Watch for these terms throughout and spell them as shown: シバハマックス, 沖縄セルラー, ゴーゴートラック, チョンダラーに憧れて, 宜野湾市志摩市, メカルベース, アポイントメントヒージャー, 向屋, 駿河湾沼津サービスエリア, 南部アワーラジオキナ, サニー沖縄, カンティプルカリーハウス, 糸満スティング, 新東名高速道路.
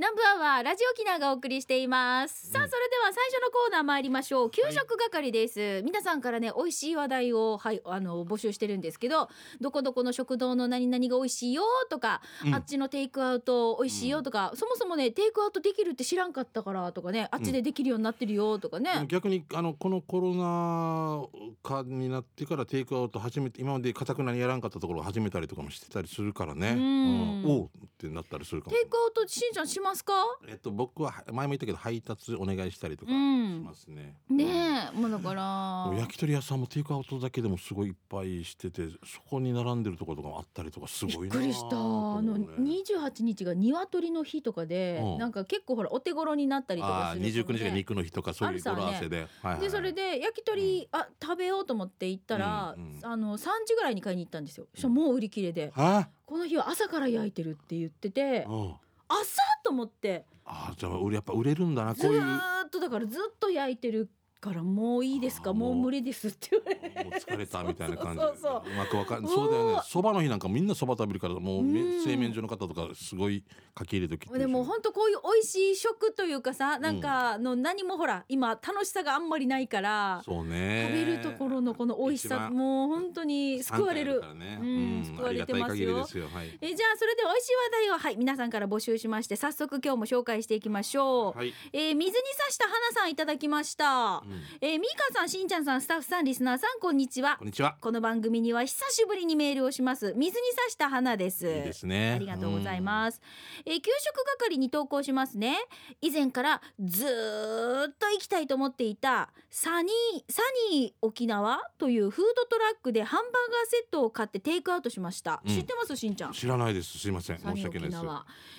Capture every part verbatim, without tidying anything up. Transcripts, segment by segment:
南部アワーラジオキナがお送りしています、うん、さあそれでは最初のコーナー参りましょう。給食係です、はい、皆さんからね美味しい話題を、はい、あの募集してるんですけど、どこどこの食堂の何々が美味しいよとか、うん、あっちのテイクアウト美味しいよとか、うん、そもそもねテイクアウトできるって知らんかったからとかね、あっちでできるようになってるよとかね、うん、逆にあのこのコロナ禍になってからテイクアウト始めて、今まで固く何やらんかったところを始めたりとかもしてたりするからね、うんうん、おうってなったりするかも。テイクアウトしんちゃんしますか？えっと、僕は前も言ったけど配達お願いしたりとかしますね、うん、ねえ、もうだから焼き鳥屋さんもテイクアウトだけでもすごいいっぱいしてて、そこに並んでるところとかもあったりとかすごいな、びっくりした、ね、あのにじゅうはちにちが鶏の日とかで、うん、なんか結構ほらお手頃になったりとかする、ね、あにじゅうくにちが肉の日とかそういう語呂合わせ で,、ねはいはいはい、でそれで焼き鳥、うん、あ食べようと思って行ったら、うんうん、あのさんじぐらいに買いに行ったんですよ、うん、もう売り切れで、はあ、この日は朝から焼いてるって言ってて、うん、朝と思って、あじゃあ俺やっぱ売れるんだな、こういうずっとだからずっと焼いてるからもういいですか、もう無理ですって言われて、もう疲れたみたいな感じ、そうそうそうそう、うまくわかる、そうだよね。そばの日なんかみんなそば食べるから、もう製麺所の方とかすごい書き入れとき、でも本当こういう美味しい食というかさ、なんかの何もほら今楽しさがあんまりないから、うん、そうね、食べるところのこの美味しさもう本当に救われる、ね、うんうん、救われてますよ。ありがたい限りですよ、はい、えじゃあそれで美味しい話題を、はい、皆さんから募集しまして、早速今日も紹介していきましょう、はい、えー、水に刺した花さんいただきました、うん、えー、ミーカさん、しんちゃんさん、スタッフさん、リスナーさん、こんにちは。こんにちは。この番組には久しぶりにメールをします。水に刺した花です。いいですね、ありがとうございます、えー、給食係に投稿しますね。以前からずっと行きたいと思っていたサニー、サニー沖縄というフードトラックでハンバーガーセットを買ってテイクアウトしました、うん、知ってます？しんちゃん知らないです、すいません、申し訳ないです。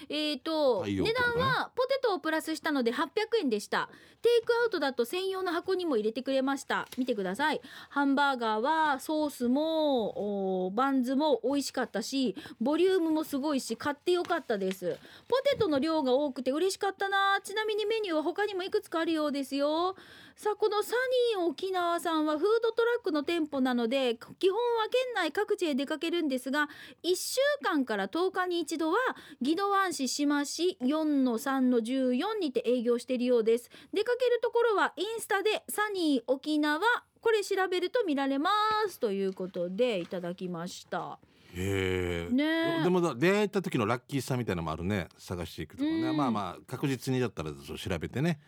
えーと、値段はポテトをプラスしたのではっぴゃくえんでした。テイクアウトだと専用の箱にも入れてくれました。見てください、ハンバーガーはソースもバンズも美味しかったし、ボリュームもすごいし、買ってよかったです。ポテトの量が多くて嬉しかったな。ちなみにメニューは他にもいくつかあるようですよ。さあ、このサニー沖縄さんはフードトラックの店舗なので基本は県内各地へ出かけるんですが、いっしゅうかんからとおかに一度は宜野湾市志摩市 よんのさんのじゅうよん にて営業しているようです。出かけるところはインスタでサニー沖縄、これ調べると見られますということでいただきました。へー、ね、でもだ出会えた時のラッキーさみたいなのもあるね、探していくとかね、まあまあ確実にだったらそう調べてね。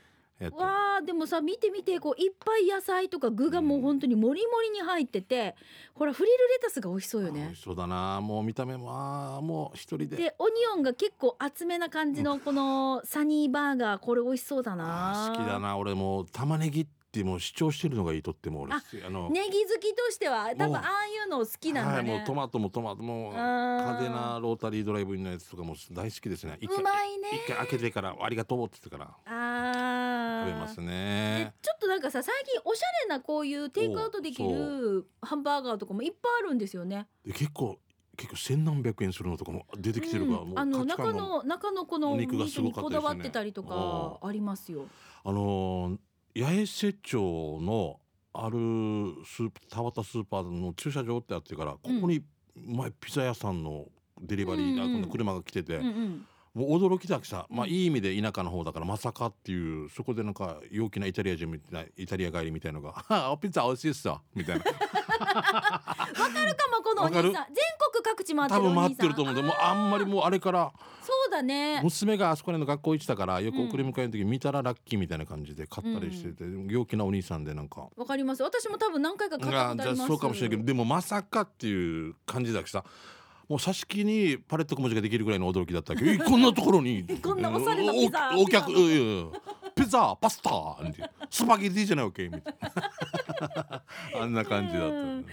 わあ、でもさ、見て見て、こういっぱい野菜とか具がもう本当にもりもりに入ってて、うん、ほらフリルレタスが美味しそうよね。美味しそうだな、もう見た目もあもう一人ででオニオンが結構厚めな感じのこのサニーバーガー、これ美味しそうだな。好きだな、俺もう玉ねぎってもう主張してるのがいいとっても俺、ああのネギ好きとしては多分ああいうの好きなんだね、はい、もうトマトもトマトも派手なロータリードライブインのやつとかも大好きですね。一回うまいね、一回開けてからありがとうって言ってからあ食べますね。ちょっとなんかさ、最近おしゃれなこういうテイクアウトできるハンバーガーとかもいっぱいあるんですよね。で結構結構千何百円するのとかも出てきてるから、うん、もうあの中の中のこの肉がすごかったですね。肉にこだわってたりとかありますよ。あの八重瀬町のあるスープ田端スーパーの駐車場ってあってから、ここに前ピザ屋さんのデリバリー、うんうん、の車が来てて、うんうん、もう驚きだけさ、まあいい意味で田舎の方だから、まさかっていう、そこでなんか陽気なイタリア人みたいな、イタリア帰りみたいなのがあピザ美味しいっすよみたいなわかるかも、このお兄さん全国各地回ってるお兄さん多分回ってると思うんで、もうあんまりもうあれからそうだね、娘があそこらの学校行ってたからよく送り迎えの時見たらラッキーみたいな感じで買ったりしてて、うん、陽気なお兄さんでなんかわかります。私も多分何回か買ったことあります。そうかもしれないけど、でもまさかっていう感じだけさ、もう挿し木にパレット小文字ができるぐらいの驚きだったけどこんなところにこんなおしゃれなピザお客ピザパスタスパゲティじゃないわけみたいなあんな感じだった、ね、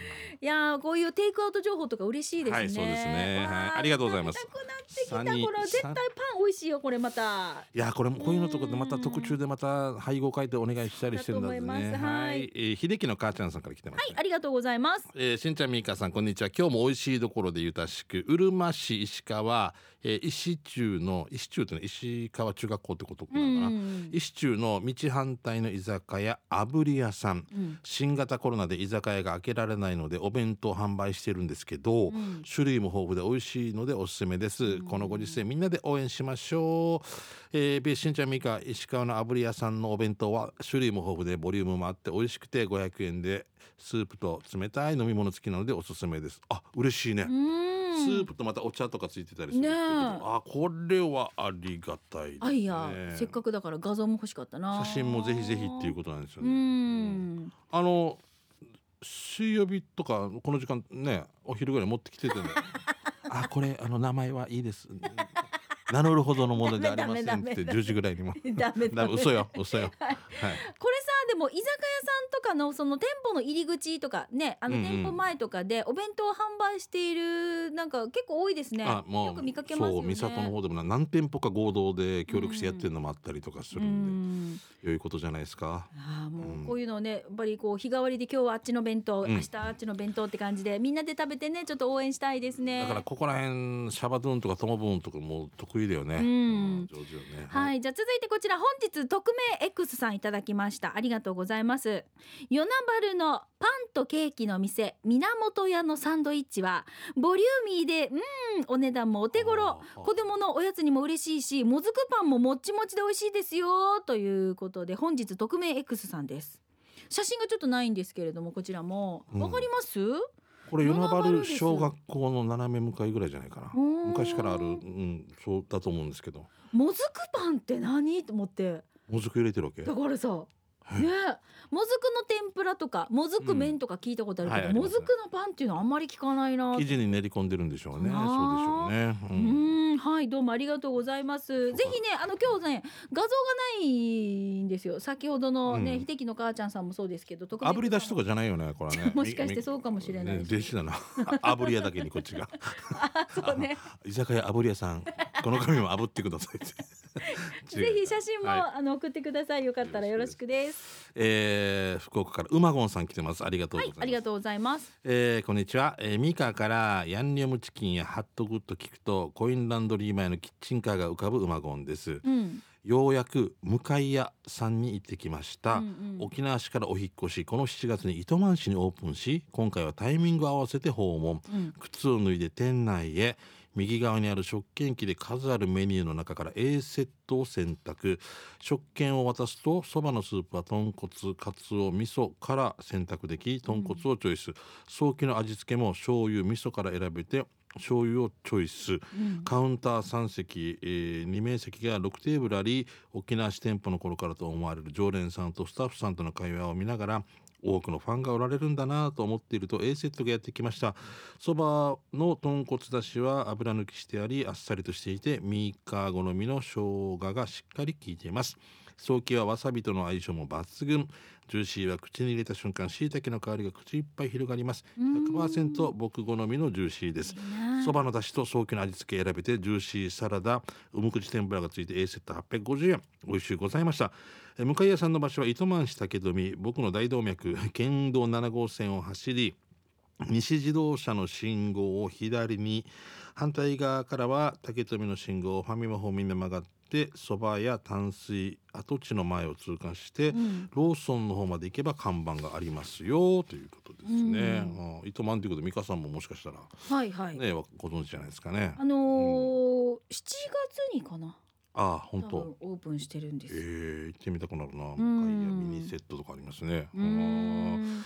いやこういうテイクアウト情報とか嬉しいですね。はい、そうですね、はい、ありがとうございます。食べたくなってきた、これ絶対パン美味しいよこれまた。いやこれもこういうのとこでまた特注でまた配合変えてお願いしたりしてるんだね。はい、えー、秀樹の母ちゃんさんから来てます、ね、はい、ありがとうございます。えー、しんちゃんみーかさんこんにちは。今日も美味しいところで言うたしうるま市石川えー、石中の石中というのは石川中学校ってことかな、うん、石中の道反対の居酒屋あぶり屋さん、うん、新型コロナで居酒屋が開けられないのでお弁当販売してるんですけど、うん、種類も豊富で美味しいのでおすすめです、うん、このご時世みんなで応援しましょう、えー、ビーしんちゃんみか石川のあぶり屋さんのお弁当は種類も豊富でボリュームもあって美味しくてごひゃくえんでスープと冷たい飲み物付きなのでおすすめです。あ、嬉しいね、うん、スープとまたお茶とかついてたりする、ね、あ、これはありがたいですね。あ、いや、せっかくだから画像も欲しかったな。写真もぜひぜひっていうことなんですよね。うん、うん、あの水曜日とかこの時間ね、お昼ぐらい持ってきててねあ、これあの名前はいいです名乗るほどのものでありませんってじゅうじぐらいにもダメダメ嘘よ嘘よ、はい、これさでも居酒屋さんとかのその店舗の入り口とかね、あの店舗前とかでお弁当を販売しているなんか結構多いですね、うんうん、よく見かけますよね。そう、三郷の方でも何店舗か合同で協力してやってるのもあったりとかするんで、うん、良いことじゃないですか。あ、もうこういうのをね、やっぱりこう日替わりで今日はあっちの弁当、うん、明日あっちの弁当って感じでみんなで食べてね、ちょっと応援したいですね。だからここら辺シャバドゥンとかトモブーンとかもう得意いいだよね。うん、上手よね。はい、はい、じゃあ続いてこちら本日匿名 X さんいただきました。ありがとうございます。与那原のパンとケーキの店源屋のサンドイッチはボリューミーで、うん、お値段もお手頃、子供のおやつにも嬉しいし、もずくパンももっちもちで美味しいですよということで、本日匿名 X さんです。写真がちょっとないんですけれども、こちらもわかります？うん、これ与那原小学校の斜め向かいぐらいじゃないかな、昔からある、うん、そうだと思うんですけど、もずくパンって何と思って、もずく入れてるわけだからさ、はい、ね、もずくの天ぷらとかもずく麺とか聞いたことあるけど、うん、はい、もずくのパンっていうのはあんまり聞かないな。生地に練り込んでるんでしょうね。そうでしょうね、うん、うん、はい、どうもありがとうございます。ぜひね、あの今日ね画像がないんですよ。先ほどのね、うん、秀樹の母ちゃんさんもそうですけど、特に炙り出しとかじゃないよね、これねもしかしてそうかもしれないです、ね、弟子だな炙り屋だけにこっちがあ、そうね、居酒屋炙り屋さんこの紙も炙ってくださいぜひ写真も、はい、あの送ってください。よかったらよろしくです。えー、福岡からうまごんさん来てます。ありがとうございます。はい、ありがとうございます。えー、こんにちは。えー、ミカからヤンニョムチキンやハットグッド聞くとコインランドリー前のキッチンカーが浮かぶうまごんです。うん、ようやく向屋さんに行ってきました、うんうん、沖縄市からお引越し、このしちがつに糸満市にオープンし、今回はタイミングを合わせて訪問、うん、靴を脱いで店内へ、右側にある食券機で数あるメニューの中から A セットを選択、食券を渡すとそばのスープは豚骨、カツオ、味噌から選択でき、豚骨をチョイス、早期の味付けも醤油、味噌から選べて醤油をチョイス、うん、カウンターさん席、えー、に名席がろくテーブルあり、沖縄市店舗の頃からと思われる常連さんとスタッフさんとの会話を見ながら、多くのファンがおられるんだなと思っていると A セットがやってきました。そばの豚骨だしは油抜きしてあり、あっさりとしていてミーカー好みの生姜がしっかり効いています。ソーキはわさびとの相性も抜群、ジューシーは口に入れた瞬間椎茸の香りが口いっぱい広がります。 ひゃくパーセント 僕好みのジューシーです。そばの出汁とソーキの味付け選べてジューシーサラダ、うむ口天ぷらがついて A セットはっぴゃくごじゅうえん、美味しゅうございました。向井屋さんの場所は糸満市竹富、僕の大動脈県道なな号線を走り、西自動車の信号を左に、反対側からは竹富の信号をファミマ方面で曲がってで、蕎麦や淡水跡地の前を通過して、うん、ローソンの方まで行けば看板がありますよということですね、うん、あ、糸満ということで美香さんももしかしたら、はいはいね、ご存知じゃないですかね。あのーうん、しちがつにかな、ああ本当オープンしてるんです。えー、行ってみたくなるな。向かいやミニセットとかありますね。うん、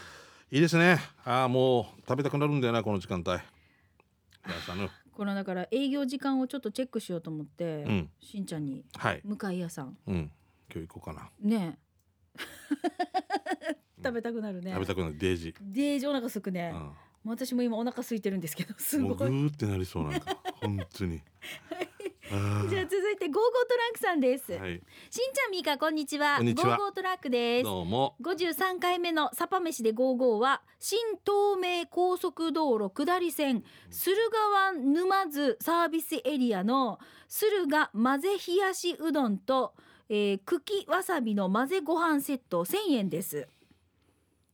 いいですね。あ、もう食べたくなるんだよな、この時間帯。朝のこのだから営業時間をちょっとチェックしようと思って、うん、しんちゃんに、はい、向井屋さん、うん、今日行こうかなね食べたくなるね、うん、食べたくなる。デージデージお腹すくね、うん、私も今お腹空いてるんですけど、すごいもうグーってなりそうなんか本当にじゃあ続いてゴーゴートラックさんです、はい、しんちゃんみかこんにちは。ゴーゴートラックです。どうも。ごじゅうさんかいめのサパ飯でゴーゴーは新東名高速道路下り線駿河湾沼津サービスエリアの駿河混ぜ冷やしうどんと、えー、茎わさびの混ぜご飯セットせんえんです。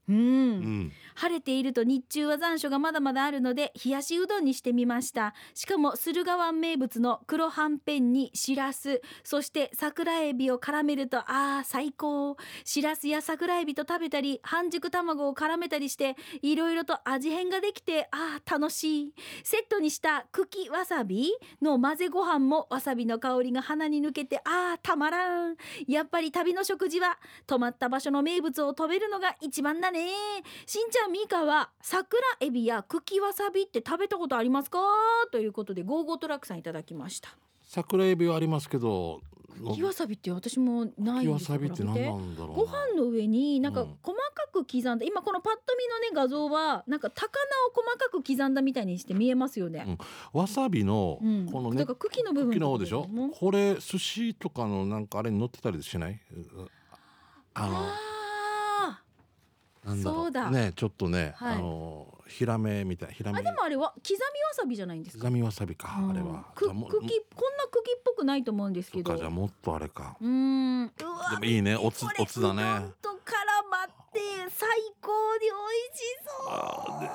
うん、うん、晴れていると日中は残暑がまだまだあるので冷やしうどんにしてみました。しかも駿河湾名物の黒はんぺんにしらす、そして桜エビを絡めるとあー最高。しらすや桜エビと食べたり半熟卵を絡めたりしていろいろと味変ができてあー楽しい。セットにした茎わさびの混ぜご飯もわさびの香りが鼻に抜けてあーたまらん。やっぱり旅の食事は泊まった場所の名物を食べるのが一番だね。しんちゃんみーかは桜エビや茎わさびって食べたことありますか、ということでゴーゴートラックさんいただきました。桜エビはありますけど茎わさびって私もないんですから。茎わさびって何なんだろう。ご飯の上になんか細かく刻んだ、今このパッと見のね画像はなんか高菜を細かく刻んだみたいにして見えますよね、うん、わさびのこのね、うん、だから茎の部分、茎の方でしょ、これ寿司とかのなんかあれに乗ってたりしない？あのあなんだろう、そうだね、ちょっとね、はい、あのヒラメみたいな、ヒラメ、あでもあれは刻みわさびじゃないんですか。刻みわさびか、うん、あれはく茎、こんな茎っぽくないと思うんですけど。じゃあもっとあれか。うーん、うわでもいいね、おつおつだね。うどんと絡まって最高に美味しそう。や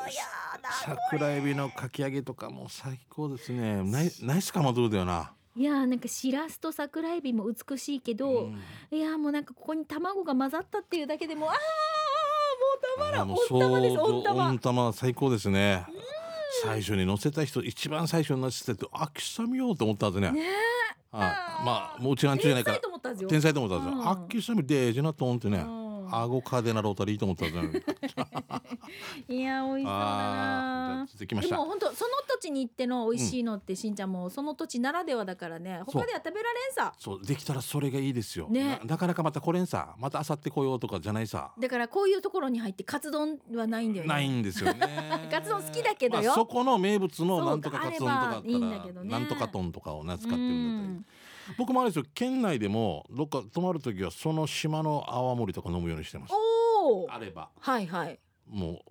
だ、桜エビのかき揚げとかも最高ですね。ナイナイスかまどうだよな。いやなんかしらすと桜エビも美しいけど、うん、いやもうなんかここに卵が混ざったっていうだけでもあーもうたまらん。温玉です、温玉。温玉最高ですね。最初に乗せた人、一番最初に乗せた人、あきさみようと思ったんですね。ねああまあもううちなんちゅうじゃないから。天才と思ったんですよ。天才と思ったんですよ。あきさみデージなと思ってね。アゴカデナロータリーと思ったんですいや美味しそうだな。続きました。でも本当その土地に行っての美味しいのって、うん、しんちゃんもその土地ならではだからね、他では食べられんさ。そう、そうできたらそれがいいですよ、ね、な, なかなかまた来れんさ、またあさって来ようとかじゃないさ。だからこういうところに入ってカツ丼はないんだよね。ないんですよねカツ丼好きだけどよ、まあ、そこの名物のなんとかカツ丼とかだったらいいんだけど、ね、なんとかトンとかを使ってるんだったり。僕もあれですよ、県内でもどっか泊まるときはその島の泡盛とか飲むようにしてます。おあればはいはい、も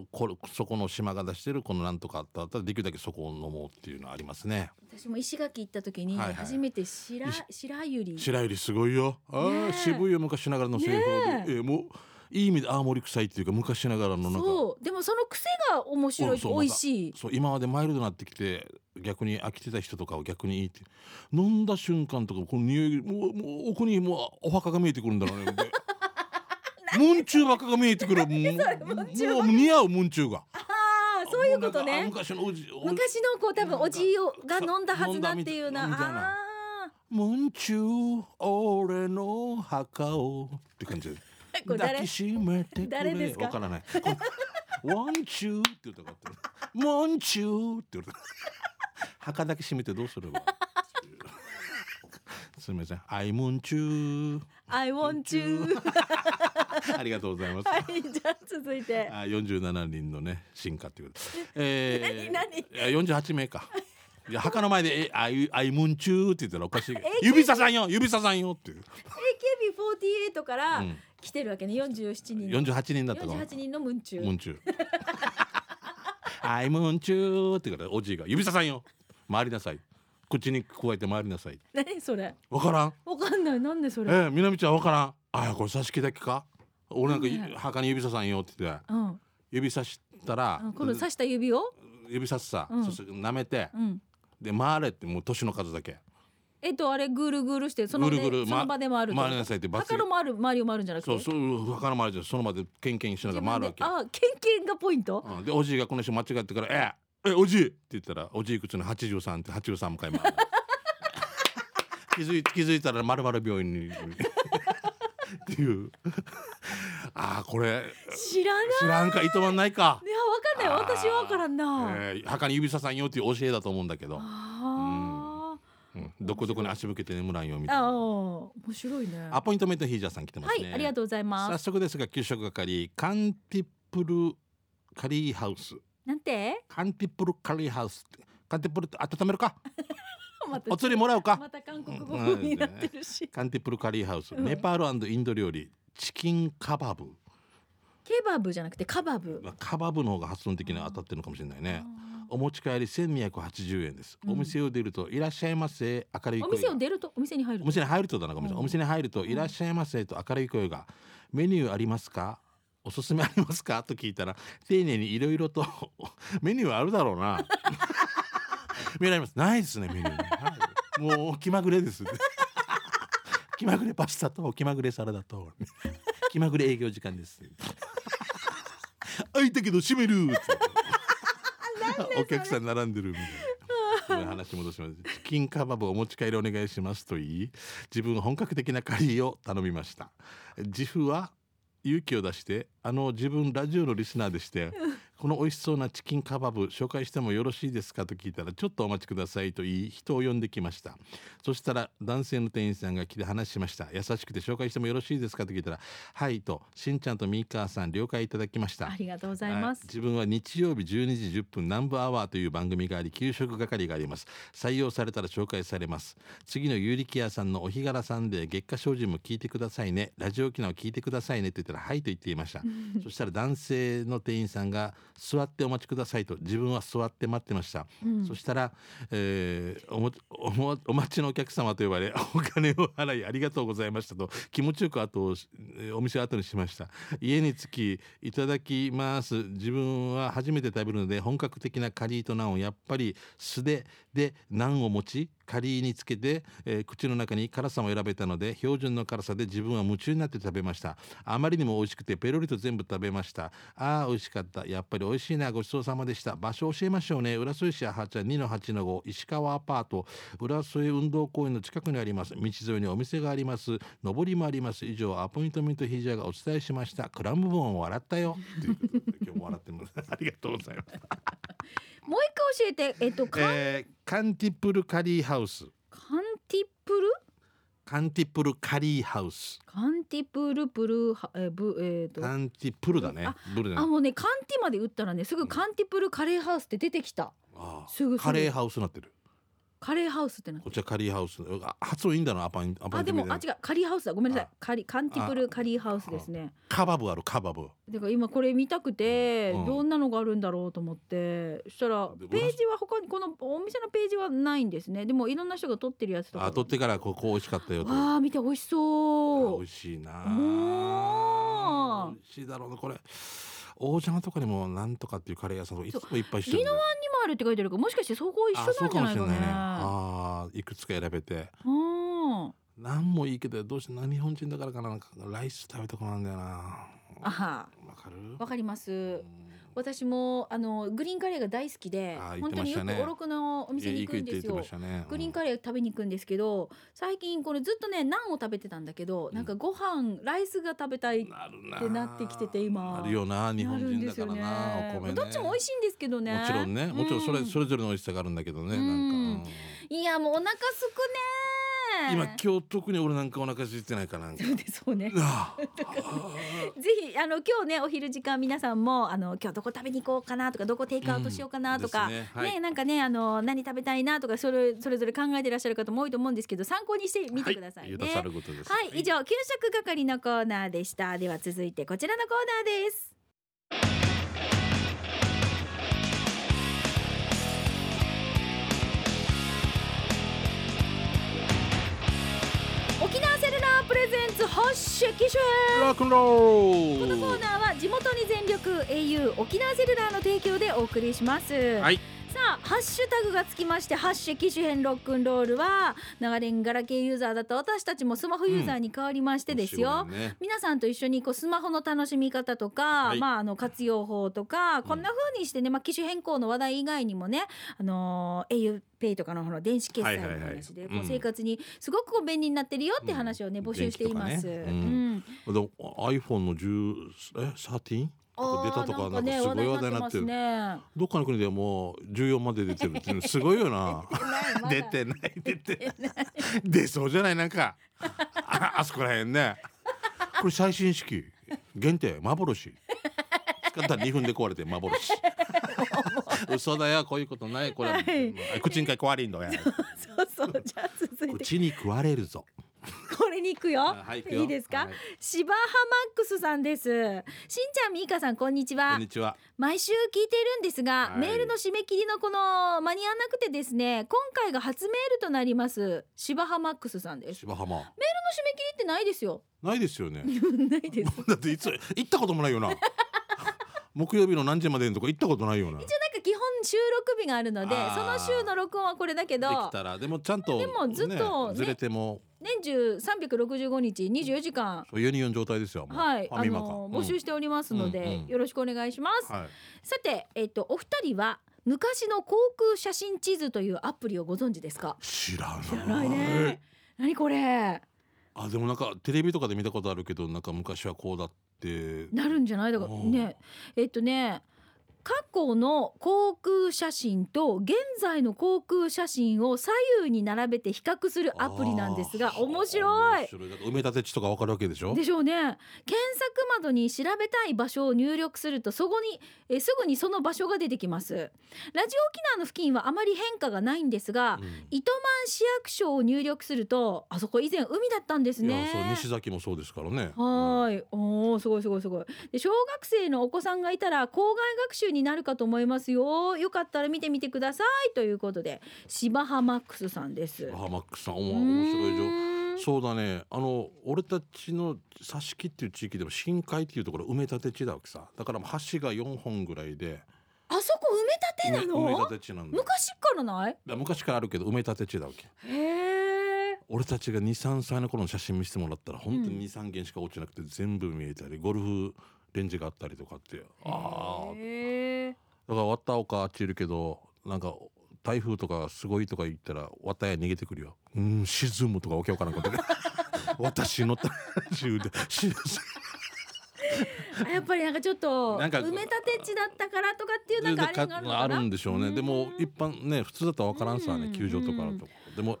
うこれそこの島が出してるこのなんとかあったらできるだけそこを飲もうっていうのありますね。私も石垣行った時に初めて白ゆり、白ゆりすごいよ、あ、ね、渋い昔ながらの製法で、ね、えもういい意味で泡盛臭いっていうか昔ながらの中、そうでもその癖が面白い、美味しい、ま、そう今までマイルドになってきて逆に飽きてた人とかを逆にいいって飲んだ瞬間とかこの匂いもう、もう奥にもうお墓が見えてくるんだろうねもんちゅうばかが見えてくる。もう似合うもんちゅうが。ああそういうことね。昔のおじ、昔のこう多分おじいが飲んだはずだっていうな。ああもんちゅう俺の墓をって感じ。抱きしめてくれ。誰ですか。わからない。もんちゅうって言ったかった。もんちゅうって言った。墓だけ閉めてどうすれば。すみません。I want you。I want you。ありがとうございます。はい、じゃあ続いて。あ、よんじゅうななにんのね進化ということで。えー、何何 ？よんじゅうはち 名か。いや墓の前で I I want you って言ったらおかしい。指ささんよ、指ささんよっていう。エーケービーフォーティーエイト から来てるわけね。よんじゅうななにん。よんじゅうはちにんだったかも。よんじゅうはちにんのムンチュー。ムンチュー。I want you ってからおじいが指ささんよ。回りなさい。口に加えて回りなさい。何それ。わからん。わかんない。なんでそれ。えー、みなみちゃんわからん。あ、これ差し木だけか。俺なんか、ね、墓に指ささんよって言って、うん、指さしたら、うん、この刺した指を指さすさ、うん、そして舐めて、うん、で回れってもう年の数だけ。えっとあれぐるぐるしてその場で回る。回りなさいってバツ。墓の回る周りを回るんじゃなくて。そうそう墓の周りじゃその場でケンケンしながら回るわけ。あケンケンがポイント。うん、でおじいがこの人間違ってからええおじいって言ったらおじい口のはちじゅうさんってはちじゅうさん回回る。気づい気づいたらまるまる病院に。っていうあこれ知らない知らんかいとまんないかいや分かんない私は分からんな、えー、墓に指ささんよっていう教えだと思うんだけどあ、うんうん、どこどこに足向けて眠らんよみたいな。あ面白いね。アポイントメントヒージャーさん来てますね。はいありがとうございます。早速ですが給食係カンティプルカリーハウスなんてカンティプルカリーハウスカンティプル温めるかお釣りもらうか。また韓国語になってるし、うんうん、カンティプルカリーハウス、うん、ネパール&インド料理チキンカバブケバブじゃなくてカバブカバブの方が発音的に当たってるのかもしれないね。お持ち帰りせんにひゃくはちじゅうえんです、うん、お店を出るといらっしゃいませ明るい声お店を出るとお店に入るとお店に入るとだなごめんなさい、うん、お店に入るといらっしゃいませと明るい声がメニューありますかおすすめありますかと聞いたら、丁寧にいろいろとメニューあるだろうな見られます。ないですねメニュー、はい、もう気まぐれです気まぐれパスタと気まぐれサラダと気まぐれ営業時間です開いたけど閉めるお客さん並んでるみたいな話戻します。チキンカバブお持ち帰りお願いしますと言い、自分本格的なカリーを頼みました。自負は勇気を出して、あの自分ラジオのリスナーでしてこの美味しそうなチキンカバブ紹介してもよろしいですかと聞いたら、ちょっとお待ちくださいと言い、人を呼んできました。そしたら男性の店員さんが来て話しました。優しくて、紹介してもよろしいですかと聞いたら、はいと、しんちゃんとミーカーさん了解いただきました。ありがとうございます。自分は日曜日じゅうにじじゅっぷん南部アワーという番組があり、給食係があります。採用されたら紹介されます。次の有力屋さんのお日柄さんで月下精進も聞いてくださいね、ラジオ沖縄聞いてくださいねと言ったら、はいと言っていましたそしたら男性の店員さんが座ってお待ちくださいと、自分は座って待ってました、うん、そしたら、えー、おも、おも、お待ちのお客様と呼ばれ、お金を払いありがとうございましたと気持ちよく後お店を後にしました。家に着きいただきます。自分は初めて食べるので本格的なカリーとナンをやっぱり素手でナンを持ち、カリーにつけて、えー、口の中に辛さも選べたので標準の辛さで自分は夢中になって食べました。あまりにも美味しくてペロリと全部食べました。あー美味しかった、やっぱり美味しいな、ごちそうさまでした。場所教えましょうね、浦添市八丁 にのはちのご 石川アパート、浦添運動公園の近くにあります。道沿いにお店があります、上りもあります。以上アポイントメントヒージャーがお伝えしました。クラムボーン笑ったよということで今日も笑ってますありがとうございますもう一回教えて、えっとえー、カンティプルカリーハウス。カンティプルカンティプルカリーハウス。カンティプルプルえー、ぶえー、とカンティプルだね。あ、ブルだね。あ、もうねカンティまで打ったらね、すぐカンティプルカレーハウスって出てきた。あ、すぐすぐカレーハウスになってる。カレーハウスってなってる。こっちはカリーハウス。発音いいんだな、アパンアパン。あ、でもあ違う、カリーハウスだ。ごめんなさい。カリカンティプルカリーハウスですね。カバブある、カバブ。だから今これ見たくて、うん、どんなのがあるんだろうと思って、そしたらページは他にこのお店のページはないんですね。でもいろんな人が撮ってるやつとか。あ、撮ってからここ美味しかったよと。ああ、見て美味しそう。美味しいな。おお。美味しいだろうなこれ。大ジャガとかにもなんとかっていうカレー屋さんとかいつもいっぱいしてる。リノワンにもあるって書いてあるから、もしかしてそこ一緒なんじゃないかね。あ、そうかもしれないね。あー、いくつか選べて。なんもいいけど、どうして何日本人だからかな、なんかライス食べたくなんだよな。あは。わかる？わかります。私もあのグリーンカレーが大好きで、ね、本当によくおろくのお店に行くんですよ、ね、うん、グリーンカレー食べに行くんですけど、最近これずっとねナンを食べてたんだけど、うん、なんかご飯ライスが食べたいってなってきてて、今あるよな、日本人だからな、ね、お米ね、どっちも美味しいんですけどね、もちろんね、もちろんそ れ,、うん、それぞれの美味しさがあるんだけどね、うん、なんか、うん、いやもうお腹すくねー、今今日特に俺なんかお腹空いてないかなんか。そうでそうね。ああぜひあの今日ねお昼時間皆さんもあの今日どこ食べに行こうかなとか、どこテイクアウトしようかなとか、うん、ね、はい、ね、なんかねあの何食べたいなとか、それそれぞれ考えてらっしゃる方も多いと思うんですけど、参考にしてみてくださいね。はい、はい、以上給食係のコーナーでした。では続いてこちらのコーナーです。沖縄セルラープレゼンツ発射機種ロックンロール。このコーナーは地元に全力 エーユー 沖縄セルラーの提供でお送りします、はい、さあハッシュタグがつきまして、ハッシュ機種編ロックンロールは長年ガラケーユーザーだった私たちもスマホユーザーに変わりましてですよ、うん、ね、皆さんと一緒にこうスマホの楽しみ方とか、はい、まあ、あの活用法とか、こんな風にしてね、まあ、機種変更の話題以外にもね、あのー、エーユーペイとか の, の電子決済の話で、はいはいはい、こう生活にすごくこう便利になってるよって話をね、うん、募集しています、ね、うんうん、でも iPhone のじゅう、じゅうさん出たとかなんかすごい話題になってる、ね、どっかの国ではもうじゅうよんまで出てるっていうすごいよな出てない、出てない出そうじゃない、なんか あ, あそこらへんねこれ最新式限定幻使ったらにふんで壊れて幻嘘だよ、こういうことない、これ、はい、口に食われんのやそうそう、じゃあ続いて口に食われるぞこれに行くよ、はい、いいですか、はい、シバハマックスさんです。しんちゃん、みーかさん、こんにちは。こんにちは。毎週聞いているんですが、はい、メールの締め切りのこの間に合わなくてですね、今回が初メールとなります。シバハマックスさんです。シバハマメールの締め切りってないですよ。ないですよねないですだっていつ行ったこともないよな木曜日の何時までのとこ行ったことないよな。一応なんか基本収録日があるので、その週の録音はこれだけど、できたらでもちゃんと、ね、でもずっと、ね、ずれても年中さんびゃくろくじゅうごにちにじゅうよじかんユニオン状態ですよ。もうはい、あのーうん、募集しておりますので、うんうん、よろしくお願いします、はい、さて、えーと、お二人は昔の航空写真地図というアプリをご存知ですか？知らない。知らないね。何これ。あ、でもなんかテレビとかで見たことあるけど、なんか昔はこうだってなるんじゃないだからね。えーとね過去の航空写真と現在の航空写真を左右に並べて比較するアプリなんですが、面白い。面白い。だから埋め立て地とか分かるわけでしょ。でしょうね。検索窓に調べたい場所を入力すると、そこにえすぐにその場所が出てきます。ラジオ沖縄の付近はあまり変化がないんですが、うん、糸満市役所を入力すると、あそこ以前海だったんですね。いや、そう、西崎もそうですからね。はい、うん、おー、すごいすごいすごい。で、小学生のお子さんがいたら校外学習になるかと思いますよ。よかったら見てみてくださいということで、柴葉マックスさんです。柴葉マックスさん、面白い。そうだね。あの俺たちの佐敷っていう地域でも深海っていうところ埋め立て地だわけさ。だから橋がよんほんぐらいで、あそこ埋め立てなの？埋め立て地なんだ。昔からない？昔からあるけど埋め立て地だわけ。へー。俺たちが に,さん 歳の頃の写真見せてもらったら、本当に に,さん 件しか落ちなくて、全部見えたり、ゴルフレンジがあったりとかって。あー、だから渡岡あっちいるけど、なんか台風とかすごいとか言ったら渡屋逃げてくるよ。うーん、沈むとかわけわからんことで私の体重で沈むやっぱりなんかちょっと埋め立て地だったからとかっていうなんかあれがあるのかな。あるんでしょうね。でも一般ね、普通だったらわからんさね、球場とかだと。でも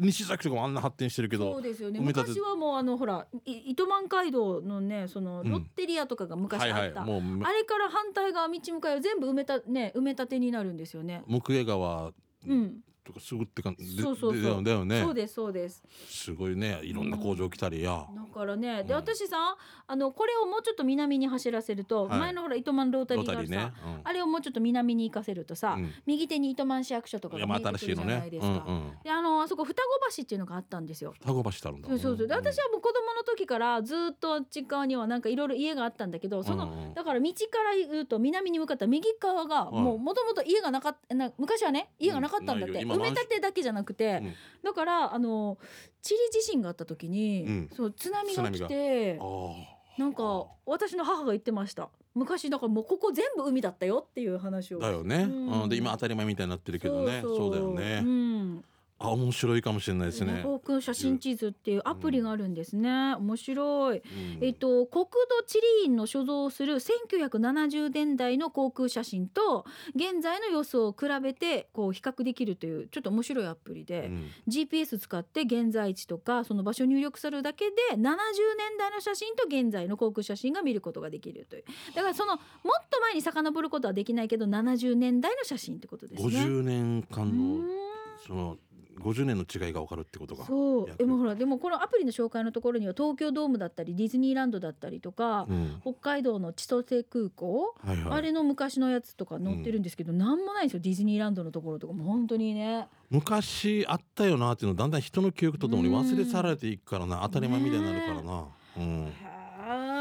西崎とかもあんな発展してるけど。そうですよね。昔はもうあのほら糸満街道のね、そのロッテリアとかが昔あった、うんはいはい、もうあれから反対側道向かいは全部埋めた、ね、埋め立てになるんですよね。木江川、うんとかすぐって感じで、そうそうそう、だよね。そうですそうです。すごいね、いろんな工場来たりや、うん、だからね。で、うん、私さ、あのこれをもうちょっと南に走らせると、はい、前のほら糸満ロータリーがあるさ、ねうん、あれをもうちょっと南に行かせるとさ、うん、右手に糸満市役所とかが見えてくるじゃないですか、ねうんうん、で、あのあそこ双子橋っていうのがあったんですよ。双子橋ってあるんだ。そうそうそう。で、私はもう子供の時からずっとあっち側にはなんかいろいろ家があったんだけど、その、うんうん、だから道から言うと南に向かった右側がもう元々家がなかったな。昔はね、家がなかったんだって、うん、埋め立てだけじゃなくて、うん、だからあのチリ地震があった時に、うん、そう津波が来て、なんか私の母が言ってました。昔だからもうここ全部海だったよっていう話を。だよね、うん、で今当たり前みたいになってるけどね。そうそう、そうだよね、うん、あ、面白いかもしれないですね。航空写真地図っていうアプリがあるんですね、うん、面白い、うん、えっと、国土地理院の所蔵するせんきゅうひゃくななじゅうねんだいの航空写真と現在の様子を比べてこう比較できるというちょっと面白いアプリで、うん、ジーピーエス 使って現在地とかその場所を入力するだけでななじゅうねんだいの写真と現在の航空写真が見ることができるという。だからそのもっと前に遡ることはできないけどななじゅうねんだいの写真ってことですね。ごじゅうねんかんのそのごじゅうねんの違いが分かるってことが。そう。でもほら、でもこのアプリの紹介のところには東京ドームだったりディズニーランドだったりとか、うん、北海道の千歳空港、はいはい、あれの昔のやつとか載ってるんですけど、うん、なんもないんですよ。ディズニーランドのところとかも本当にね、昔あったよなっていうのだんだん人の記憶とともに忘れ去られていくからな、当たり前みたいになるからな、ね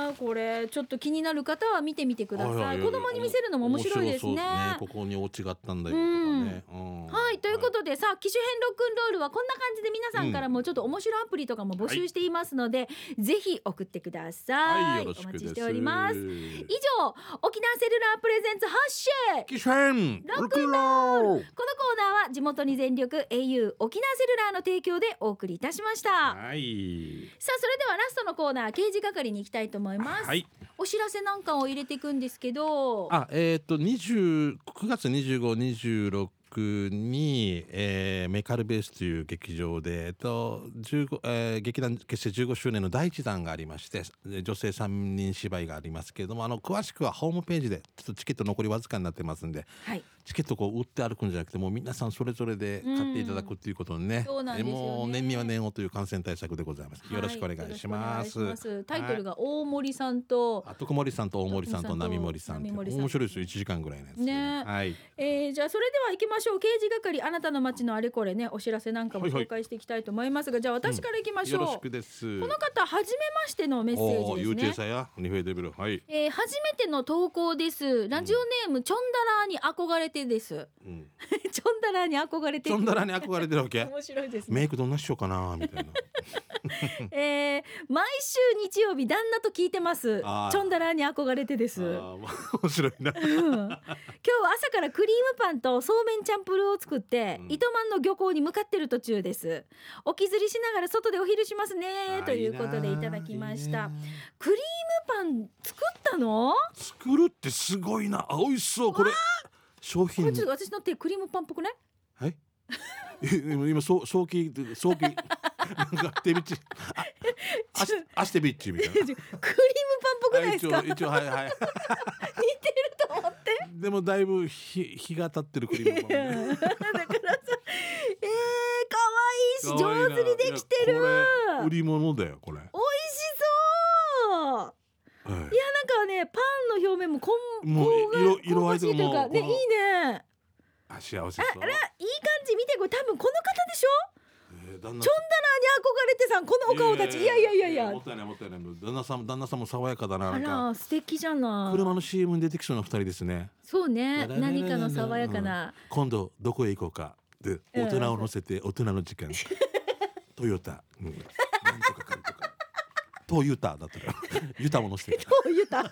うん、これちょっと気になる方は見てみてください。はいはいはい、子供に見せるのも面白いですね。面白そうですね。ここに落ちがあったんだよとかね、うんうん、はいということで、はい、さあ機種変ロックンロールはこんな感じで皆さんからもちょっと面白いアプリとかも募集していますので、うん、ぜひ送ってください、はい、よろしくです。お待ちしております。以上、沖縄セルラープレゼンツ発信機種変ロックンロール、このコーナーは地元に全力 エーユー 沖縄セルラーの提供でお送りいたしました、はい、さあそれではラストのコーナー刑事係に行きたいと思います、はい、お知らせなんかを入れていくんですけど、あ、えー、っとにじゅうくがつにじゅうご、にじゅうろくに、えー、メカルベースという劇場で、えっとじゅうご、えー、劇団結成じゅうごしゅうねんのだいいちだんがありまして、女性さんにん芝居がありますけれども、あの詳しくはホームページでちょっとチケット残りわずかになってますんで、はい、チケットこう売って歩くんじゃなくて、もう皆さんそれぞれで買っていただくということにね、うん、でもう年には年をという感染対策でございます、はい、よろしくお願いしま す, ししますタイトルが大森さんと、はい、徳森さんと大森さんと波森さんと、面白いですよいちじかんぐらいのやつ、ねねはいえー、じゃあそれでは行きまましょう。刑事係、あなたの街のあれこれね、お知らせなんかも紹介していきたいと思いますが、はいはい、じゃあ私からいきましょう、うん、よろしくです。この方初めましてのメッセージですね。ユーチェーさんやニフェデブル、はい、えー、初めての投稿です。ラジオネーム、うん、チョンダラーに憧れてです、うん、チョンダラーに憧れてチョンダラーに憧れてるわけ面白いです、ね、メイクどんなしようかなみたいなえー、毎週日曜日旦那と聞いてます。チョンダラーに憧れてです。あ、面白いな、うん、今日は朝からクリームパンとそうめんチャンプルーを作って、うん、糸満の漁港に向かってる途中です。お気釣りしながら外でお昼しますねということでいただきました。クリームパン作ったの？作るってすごいな。美味しそう。これ商品これちょっと私の手クリームパンっぽくない？はい今早期早期手びっち足手びっちみたいなクリームパンっぽくないですか？一応、一応、はいはい、似てると思って。でもだいぶ 日, 日が経ってるクリームパン、ね、だからさ、えー、かわいいし上手にできてる。売り物だよこれ。おいしそう。いやなんかねパンの表面もこんもう色色合いとかねいいね。あ幸せそう。あらいい感じ。見てこれ多分この方でしょ。えー、旦那チョンダラーに憧れてさんこのお顔たち。いやいやいやいやもったいないもったいない。旦那さん旦那さんも爽やかだな。あら素敵じゃない。車の シーエム に出てきそうなふたりですね。そうね何かの爽やかな、うん、今度どこへ行こうかで大人を乗せて大人の時間トヨタ、うん、なんとかかんとかトユタだったらユタも乗せてトユタト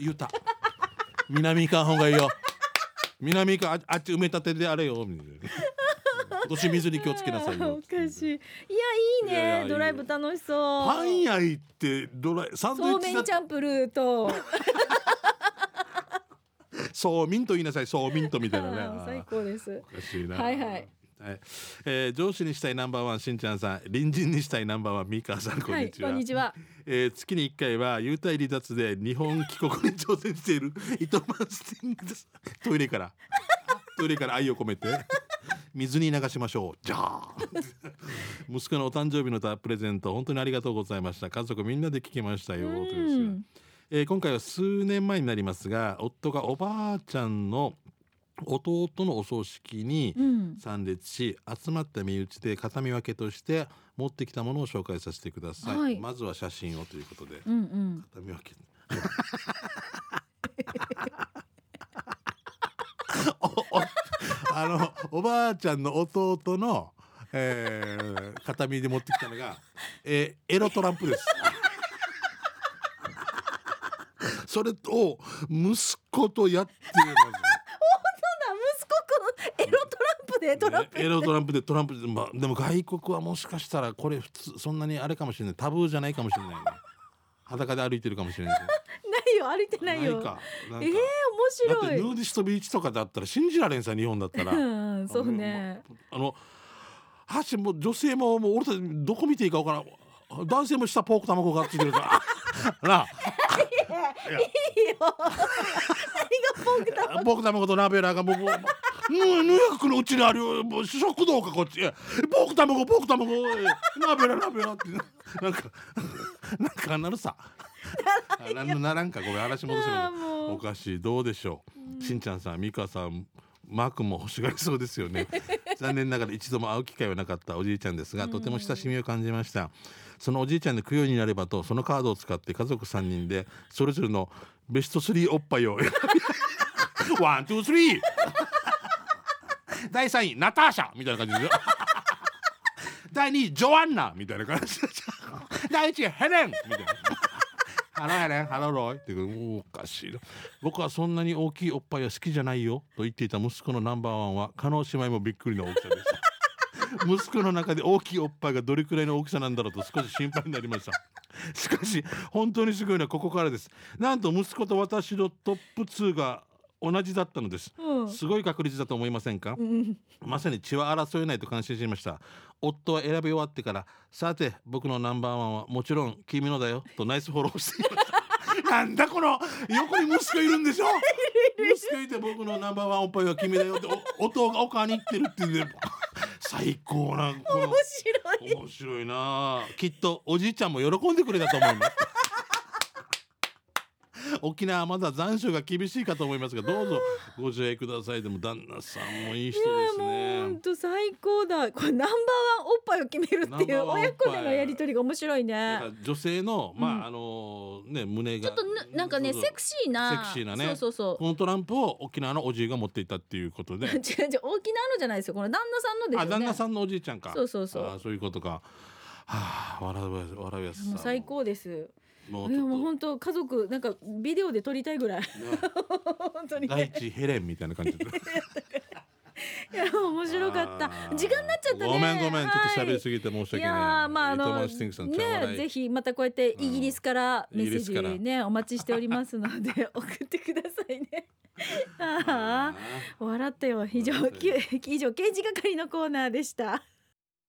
ユタ南行かんほうがいいよ南か あ, あっち埋め立てであれよみたいな今年水に気をつけなさいよ。おかしい。いやいいね。いやいやドライブ楽しそう。パン屋行ってドライサンドイッチそうめんチャンプルーとそうミント言いなさい。そうミントみたいなね最高です。おかしいな。はいはいはいえー、上司にしたいナンバーワンしんちゃんさん、隣人にしたいナンバーワンミカさん、こんにちは、はい、こんにちは。えー、月にいっかいは優待離脱で日本帰国に挑戦している糸満スティングですトイレからトイレから愛を込めて水に流しましょうじゃー息子のお誕生日のプレゼント本当にありがとうございました。家族みんなで聞きましたよ。うん、えー、今回は数年前になりますが夫がおばあちゃんの弟のお葬式に参列し、うん、集まった身内で片見分けとして持ってきたものを紹介させてください、はい、まずは写真をということで、うんうん、片見分けお, お, あのおばあちゃんの弟の、えー、片見で持ってきたのが、えー、エロトランプですそれを息子とやってますトランプエロトランプでトランプ で,、まあ、でも外国はもしかしたらこれ普通そんなにあれかもしれないタブーじゃないかもしれない、ね、裸で歩いてるかもしれないないよ歩いてないよないかなんかえー面白い。だってヌーディストビーチとかだったら信じられんさ日本だったらうんそうねあの箸も女性 も, もう俺たちどこ見ていいか分からん。男性も下ポーク卵がついてるからなあい, い, いいよ何がポーク卵ポーク卵と鍋らが僕うん、ニューヨークのうちにある食堂かこっちポーク卵ポーク卵鍋ら鍋らってなんかなんかなるさな ら, ならんかこれ話戻しもおかしい。どうでしょう、うん、しんちゃんさん美香さんマークも欲しがりそうですよね残念ながら一度も会う機会はなかったおじいちゃんですがとても親しみを感じました。そのおじいちゃんの供養になればとそのカードを使って家族さんにんでそれぞれのベストスリーおっぱいをワン、ツー、スリーだいさんいナターシャみたいな感じですよだいにいジョアンナみたいな感じだいいちいヘレンみたいなハロヘレンハロロイっておかしいな。僕はそんなに大きいおっぱいは好きじゃないよと言っていた息子のナンバーワンは加納姉妹もびっくりの大きさでした息子の中で大きいおっぱいがどれくらいの大きさなんだろうと少し心配になりましたしかし本当にすごいのはここからです。なんと息子と私のトップツーが同じだったのです、うん、すごい確率だと思いませんか、うん、まさに血は争えないと感心しました。夫は選び終わってからさて僕のナンバーワンはもちろん君のだよとナイスフォローしていましたなんだこの横に息子いるんでしょ息子いて僕のナンバーワンおっぱいは君だよって夫がお母に行ってるっていうね最高なこの面白い面白いな。きっとおじいちゃんも喜んでくれたと思います沖縄まだ残暑が厳しいかと思いますが、どうぞご自愛ください。でも旦那さんもいい人ですね。いやもう本当最高だ。これナンバーワンおっぱいを決めるっていう親子でのやり取りが面白いね。女性の、まああのね、胸がちょっとなんかね、セクシーなセクシーなね、そうそうそう、このトランプを沖縄のおじいが持っていたっていうことで違う違う、沖縄のじゃないですよ、この旦那さんのですよね。あ、旦那さんのおじいちゃんか。そうそうそう、あ、そういうことか。はあ、笑う、笑うやつさん最高です。もう本当家族なんかビデオで撮りたいぐらい、ね、本当に、ね、第一ヘレンみたいな感じでいや面白かった。時間になっちゃったね。ごめんごめん、はい、ちょっと喋りすぎて申し訳ない。いやまああのね、ぜひまたこうやってイギリスからメッセージね、お待ちしておりますので送ってくださいね。ああ笑ったよ。以上、以上刑事係のコーナーでした。